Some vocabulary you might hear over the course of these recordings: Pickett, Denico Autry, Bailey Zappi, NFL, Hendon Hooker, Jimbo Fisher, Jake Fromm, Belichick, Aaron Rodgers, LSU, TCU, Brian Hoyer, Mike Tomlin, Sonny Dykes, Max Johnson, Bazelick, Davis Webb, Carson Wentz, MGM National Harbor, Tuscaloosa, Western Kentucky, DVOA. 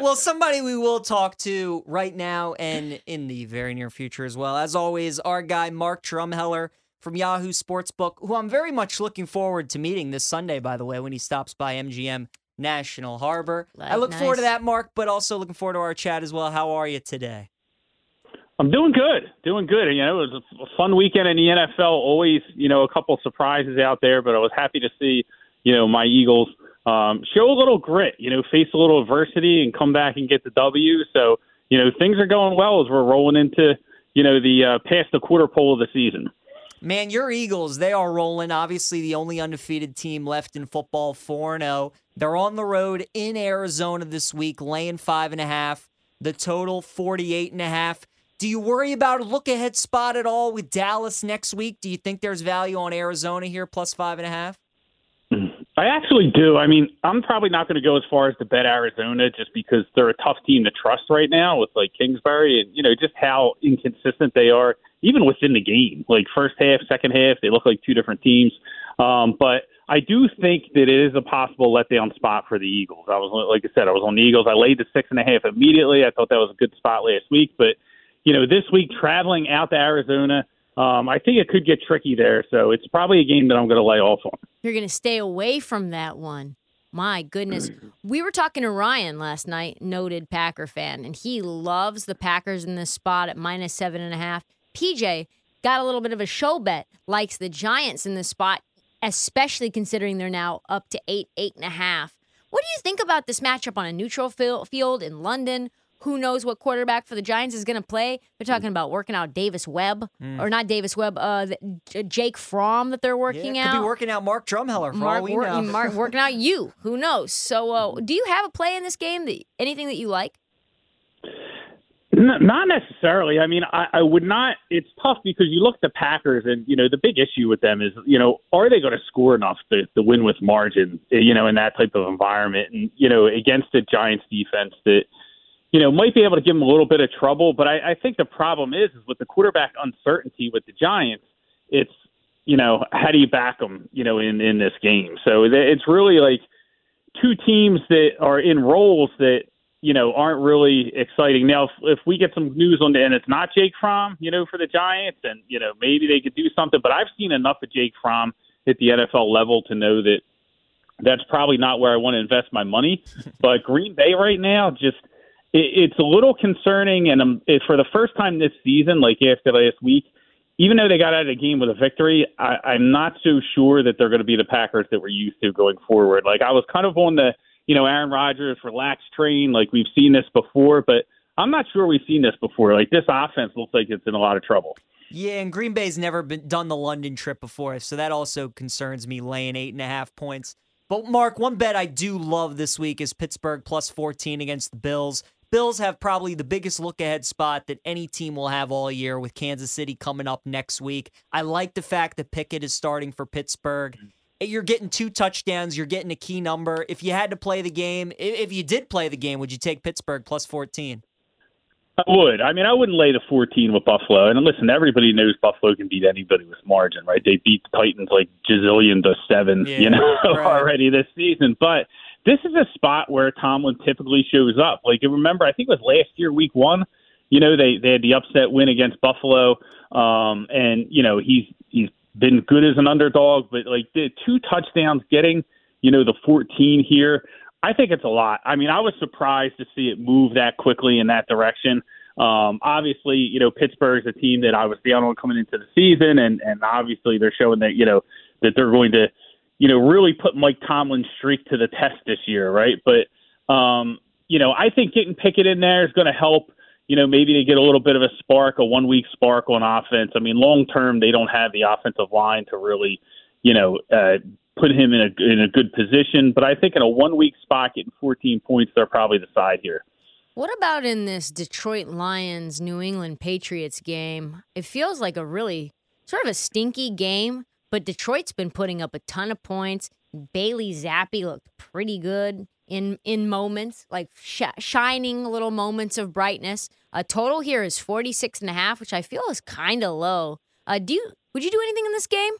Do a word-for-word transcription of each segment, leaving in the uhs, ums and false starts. Well, somebody we will talk to right now and in the very near future as well. As always, our guy, Mark Drumheller from Yahoo Sportsbook, who I'm very much looking forward to meeting this Sunday, by the way, when he stops by M G M National Harbor. Like, I look nice. forward to that, Mark, but also looking forward to our chat as well. How are you today? I'm doing good, doing good. You know, it was a fun weekend in the N F L. Always, you know, a couple surprises out there, but I was happy to see, you know, my Eagles um, show a little grit, you know, face a little adversity and come back and get the W. So, you know, things are going well as we're rolling into, you know, the uh, past the quarter pole of the season. Man, your Eagles, they are rolling. Obviously, the only undefeated team left in football, four and oh. They're on the road in Arizona this week, laying five and a half. The total, forty-eight and a half. Do you worry about a look-ahead spot at all with Dallas next week? Do you think there's value on Arizona here, plus five and a half? I actually do. I mean, I'm probably not going to go as far as to bet Arizona just because they're a tough team to trust right now with, like, Kingsbury and, you know, just how inconsistent they are, even within the game. Like, first half, second half, they look like two different teams. Um, but I do think that it is a possible letdown spot for the Eagles. I was, like I said, I was on the Eagles. I laid the six and a half immediately. I thought that was a good spot last week, but you know, this week, traveling out to Arizona, um, I think it could get tricky there. So it's probably a game that I'm going to lay off on. You're going to stay away from that one. My goodness. We were talking to Ryan last night, noted Packer fan, and he loves the Packers in this spot at minus seven and a half. P J got a little bit of a show bet, likes the Giants in this spot, especially considering they're now up to eight, eight and a half. What do you think about this matchup on a neutral field in London? Who knows what quarterback for the Giants is going to play? They're talking about working out Davis Webb, mm. or not Davis Webb, uh, Jake Fromm that they're working yeah, could out. Could be working out Mark Drumheller for Mark all we know. Mark working out you. Who knows? So uh, do you have a play in this game? That, anything that you like? No, not necessarily. I mean, I, I would not. It's tough because you look at the Packers and, you know, the big issue with them is, you know, are they going to score enough to, to win with margin, you know, in that type of environment and, you know, against the Giants defense that, you know, might be able to give them a little bit of trouble, but I, I think the problem is, is with the quarterback uncertainty with the Giants, it's, you know, how do you back them, you know, in, in this game? So it's really like two teams that are in roles that, you know, aren't really exciting. Now, if, if we get some news on the end, it's not Jake Fromm, you know, for the Giants, and, you know, maybe they could do something, but I've seen enough of Jake Fromm at the N F L level to know that that's probably not where I want to invest my money. But Green Bay right now just – it's a little concerning, and um, for the first time this season, like after last week, even though they got out of the game with a victory, I, I'm not so sure that they're going to be the Packers that we're used to going forward. Like, I was kind of on the, you know, Aaron Rodgers relaxed train, like we've seen this before, but I'm not sure we've seen this before. Like, this offense looks like it's in a lot of trouble. Yeah, and Green Bay's never been done the London trip before, so that also concerns me, laying eight and a half points. But, Mark, one bet I do love this week is Pittsburgh plus fourteen against the Bills. Bills have probably the biggest look-ahead spot that any team will have all year with Kansas City coming up next week. I like the fact that Pickett is starting for Pittsburgh. You're getting two touchdowns. You're getting a key number. If you had to play the game, if you did play the game, would you take Pittsburgh plus fourteen? I would. I mean, I wouldn't lay the fourteen with Buffalo. And listen, everybody knows Buffalo can beat anybody with margin, right? They beat the Titans like gazillion to seven, yeah, you know, right. already this season. But this is a spot where Tomlin typically shows up. Like, remember, I think it was last year, week one, you know, they, they had the upset win against Buffalo. Um, and, you know, he's he's been good as an underdog. But, like, the two touchdowns getting, you know, the fourteen here, I think it's a lot. I mean, I was surprised to see it move that quickly in that direction. Um, obviously, you know, Pittsburgh's a team that I was down on coming into the season. And, and obviously they're showing that, you know, that they're going to, you know, really put Mike Tomlin's streak to the test this year, right? But, um, you know, I think getting Pickett in there is going to help, you know, maybe they get a little bit of a spark, a one-week spark on offense. I mean, long-term, they don't have the offensive line to really, you know, uh, put him in a, in a good position. But I think in a one-week spot, getting fourteen points, they're probably the side here. What about in this Detroit Lions-New England Patriots game? It feels like a really sort of a stinky game. But Detroit's been putting up a ton of points. Bailey Zappi looked pretty good in in moments, like sh- shining little moments of brightness. A total here is forty-six and a half, which I feel is kind of low. Uh, do you, would you do anything in this game?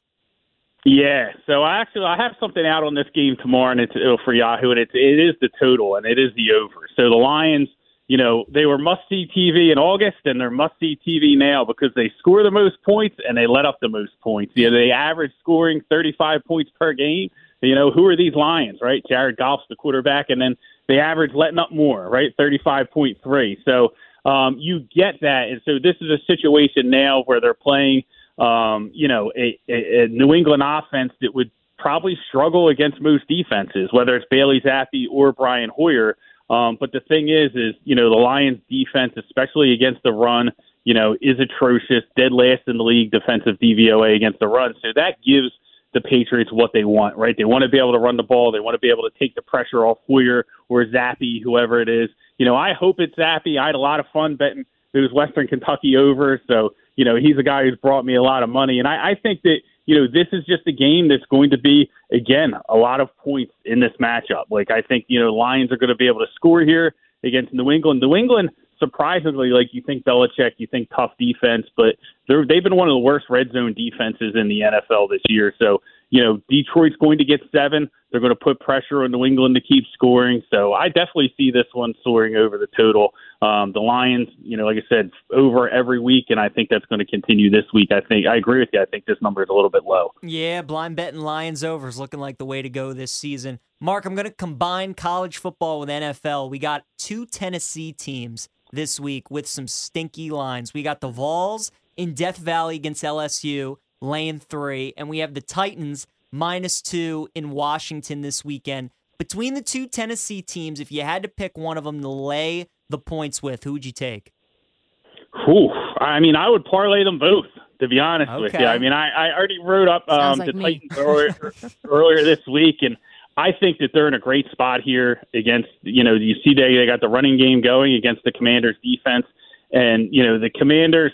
Yeah, so I actually I have something out on this game tomorrow, and it's for Yahoo, and it's it is the total, and it is the over. So the Lions, you know, they were must-see T V in August, and they're must-see T V now because they score the most points and they let up the most points. You know, they average scoring thirty-five points per game. You know, who are these Lions, right? Jared Goff's the quarterback, and then they average letting up more, right? thirty-five point three. So um, you get that, and so this is a situation now where they're playing – Um, you know, a, a, a New England offense that would probably struggle against most defenses, whether it's Bailey Zappi or Brian Hoyer. Um, but the thing is, is, you know, the Lions defense, especially against the run, you know, is atrocious, dead last in the league defensive D V O A against the run. So that gives the Patriots what they want, right? They want to be able to run the ball. They want to be able to take the pressure off Hoyer or Zappi, whoever it is. You know, I hope it's Zappi. I had a lot of fun betting. It was Western Kentucky over, so you know, he's a guy who's brought me a lot of money. And I, I think that, you know, this is just a game that's going to be, again, a lot of points in this matchup. Like, I think, you know, Lions are going to be able to score here against New England. New England, surprisingly, like, you think Belichick, you think tough defense, but they're, they've been one of the worst red zone defenses in the N F L this year. So, you know, Detroit's going to get seven. They're going to put pressure on New England to keep scoring. So I definitely see this one soaring over the total. Um, the Lions, you know, like I said, over every week, and I think that's going to continue this week. I think I agree with you. I think this number is a little bit low. Yeah, blind betting Lions over is looking like the way to go this season. Mark, I'm going to combine college football with N F L. We got two Tennessee teams this week with some stinky lines. We got the Vols in Death Valley against L S U, laying three, and we have the Titans minus two in Washington this weekend. Between the two Tennessee teams, if you had to pick one of them to lay the points with, who would you take? Ooh, I mean, I would parlay them both, to be honest okay. with you. I mean, I, I already wrote up um, like the me. Titans earlier, earlier this week, and I think that they're in a great spot here against, you know, you see they, they got the running game going against the Commanders defense, and, you know, the Commanders,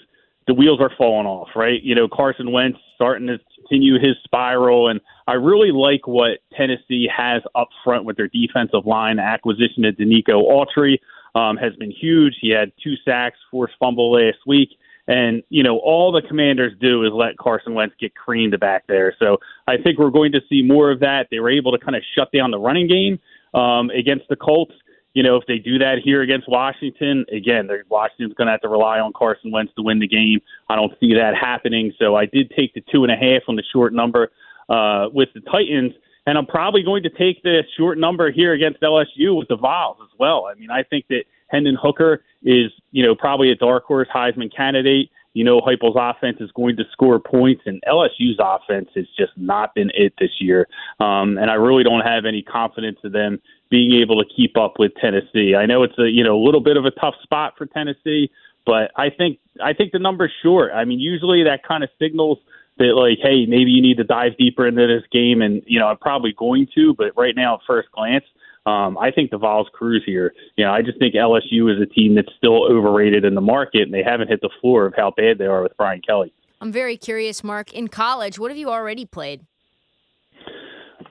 the wheels are falling off, right? You know, Carson Wentz starting to continue his spiral, and I really like what Tennessee has up front with their defensive line. The acquisition of Denico Autry um, has been huge. He had two sacks, forced fumble last week, and, you know, all the Commanders do is let Carson Wentz get creamed back there. So I think we're going to see more of that. They were able to kind of shut down the running game um, against the Colts. You know, if they do that here against Washington, again, Washington's going to have to rely on Carson Wentz to win the game. I don't see that happening. So I did take the two and a half on the short number uh, with the Titans, and I'm probably going to take the short number here against L S U with the Vols as well. I mean, I think that Hendon Hooker is, you know, probably a dark horse Heisman candidate. You know, Heupel's offense is going to score points, and L S U's offense has just not been it this year. Um, and I really don't have any confidence in them being able to keep up with Tennessee. I know it's a, you know, a little bit of a tough spot for Tennessee, but I think I think the number's short. I mean, usually that kind of signals that, like, hey, maybe you need to dive deeper into this game, and, you know, I'm probably going to, but right now at first glance, Um, I think the Vols cruise here. You know, I just think L S U is a team that's still overrated in the market, and they haven't hit the floor of how bad they are with Brian Kelly. I'm very curious, Mark. In college, what have you already played?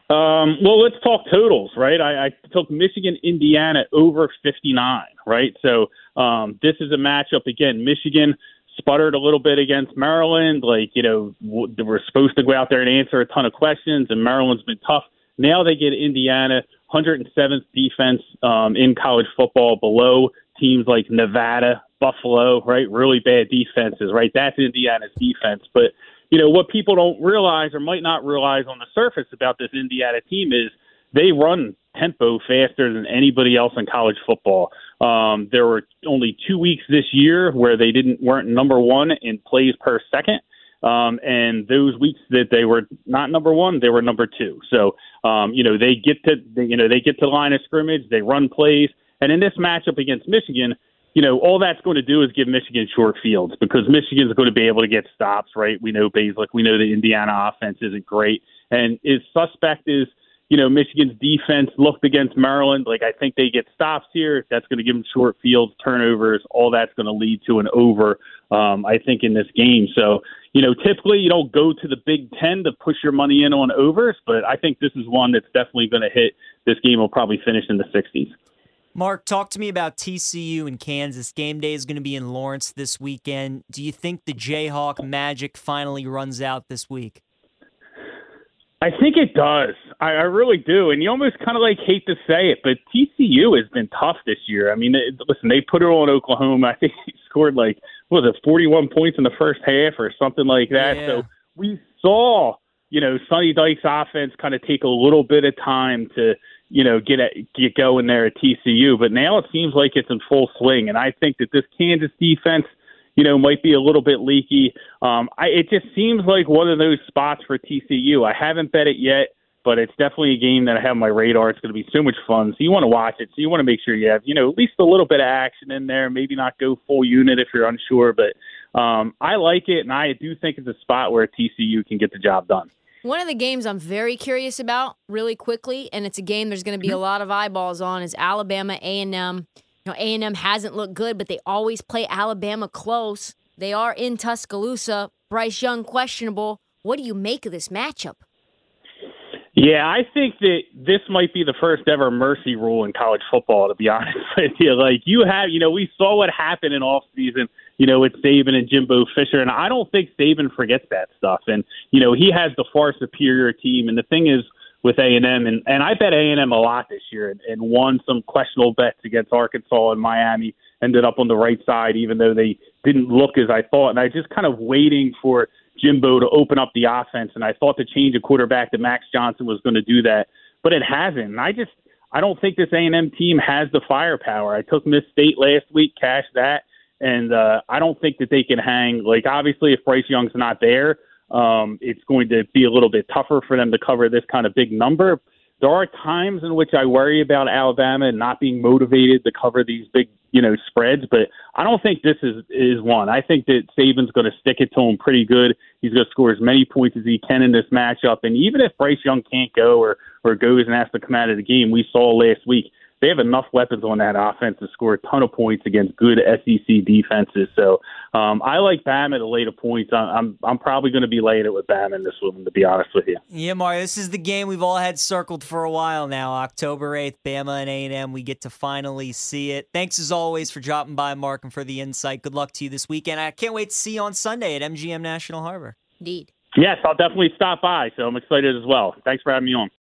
Um, well, let's talk totals, right? I, I took Michigan, Indiana over fifty-nine, right? So um, this is a matchup, again, Michigan sputtered a little bit against Maryland. Like, you know, we're supposed to go out there and answer a ton of questions, and Maryland's been tough. Now they get Indiana, one hundred seventh defense um, in college football, below teams like Nevada, Buffalo, right? Really bad defenses, right? That's Indiana's defense. But, you know, what people don't realize or might not realize on the surface about this Indiana team is they run tempo faster than anybody else in college football. Um, there were only two weeks this year where they didn't weren't number one in plays per second. Um, and those weeks that they were not number one, they were number two. So, um, you know, they get to, they, you know, they get to the line of scrimmage, they run plays. And in this matchup against Michigan, you know, all that's going to do is give Michigan short fields because Michigan's going to be able to get stops, right? We know Bazelick, we know the Indiana offense isn't great. And as suspect as, you know, Michigan's defense looked against Maryland, like, I think they get stops here. That's going to give them short fields, turnovers. All that's going to lead to an over, um, I think, in this game. So, you know, typically you don't go to the Big Ten to push your money in on overs, but I think this is one that's definitely going to hit. This game will probably finish in the sixties. Mark, talk to me about T C U and Kansas. Game day is going to be in Lawrence this weekend. Do you think the Jayhawk magic finally runs out this week? I think it does. I, I really do. And you almost kind of like hate to say it, but T C U has been tough this year. I mean, it, listen, they put it on Oklahoma. I think they scored like, what was it, forty-one points in the first half or something like that. Yeah. So we saw, you know, Sonny Dykes' offense kind of take a little bit of time to, you know, get, at, get going there at T C U. But now it seems like it's in full swing. And I think that this Kansas defense, you know, might be a little bit leaky. Um, I, it just seems like one of those spots for T C U. I haven't bet it yet, but it's definitely a game that I have on my radar. It's going to be so much fun. So you want to watch it. So you want to make sure you have, you know, at least a little bit of action in there. Maybe not go full unit if you're unsure. But um, I like it, and I do think it's a spot where T C U can get the job done. One of the games I'm very curious about really quickly, and it's a game there's going to be a lot of eyeballs on, is Alabama A and M. You know, A and M hasn't looked good, but they always play Alabama close. They are in Tuscaloosa. Bryce Young, questionable. What do you make of this matchup? Yeah, I think that this might be the first ever mercy rule in college football, to be honest with you. Like, you have, you know, we saw what happened in offseason, you know, with Saban and Jimbo Fisher, and I don't think Saban forgets that stuff. And, you know, he has the far superior team, and the thing is, with A and M, and, and I bet A and M a lot this year and, and won some questionable bets against Arkansas and Miami, ended up on the right side even though they didn't look as I thought. And I just kind of waiting for Jimbo to open up the offense, and I thought the change of quarterback to Max Johnson was going to do that, but it hasn't. And I just I don't think this A and M team has the firepower. I took Miss State last week, cashed that, and uh, I don't think that they can hang. Like, obviously, if Bryce Young's not there, Um, it's going to be a little bit tougher for them to cover this kind of big number. There are times in which I worry about Alabama and not being motivated to cover these big, you know, spreads, but I don't think this is, is one. I think that Saban's going to stick it to him pretty good. He's going to score as many points as he can in this matchup. And even if Bryce Young can't go or, or goes and has to come out of the game, we saw last week, they have enough weapons on that offense to score a ton of points against good S E C defenses. So um, I like Bama to lay the points. I'm I'm probably going to be laying it with Bama in this one, to be honest with you. Yeah, Mario, this is the game we've all had circled for a while now. October eighth, Bama and A and M. We get to finally see it. Thanks as always for dropping by, Mark, and for the insight. Good luck to you this weekend. I can't wait to see you on Sunday at M G M National Harbor. Indeed. Yes, I'll definitely stop by. So I'm excited as well. Thanks for having me on.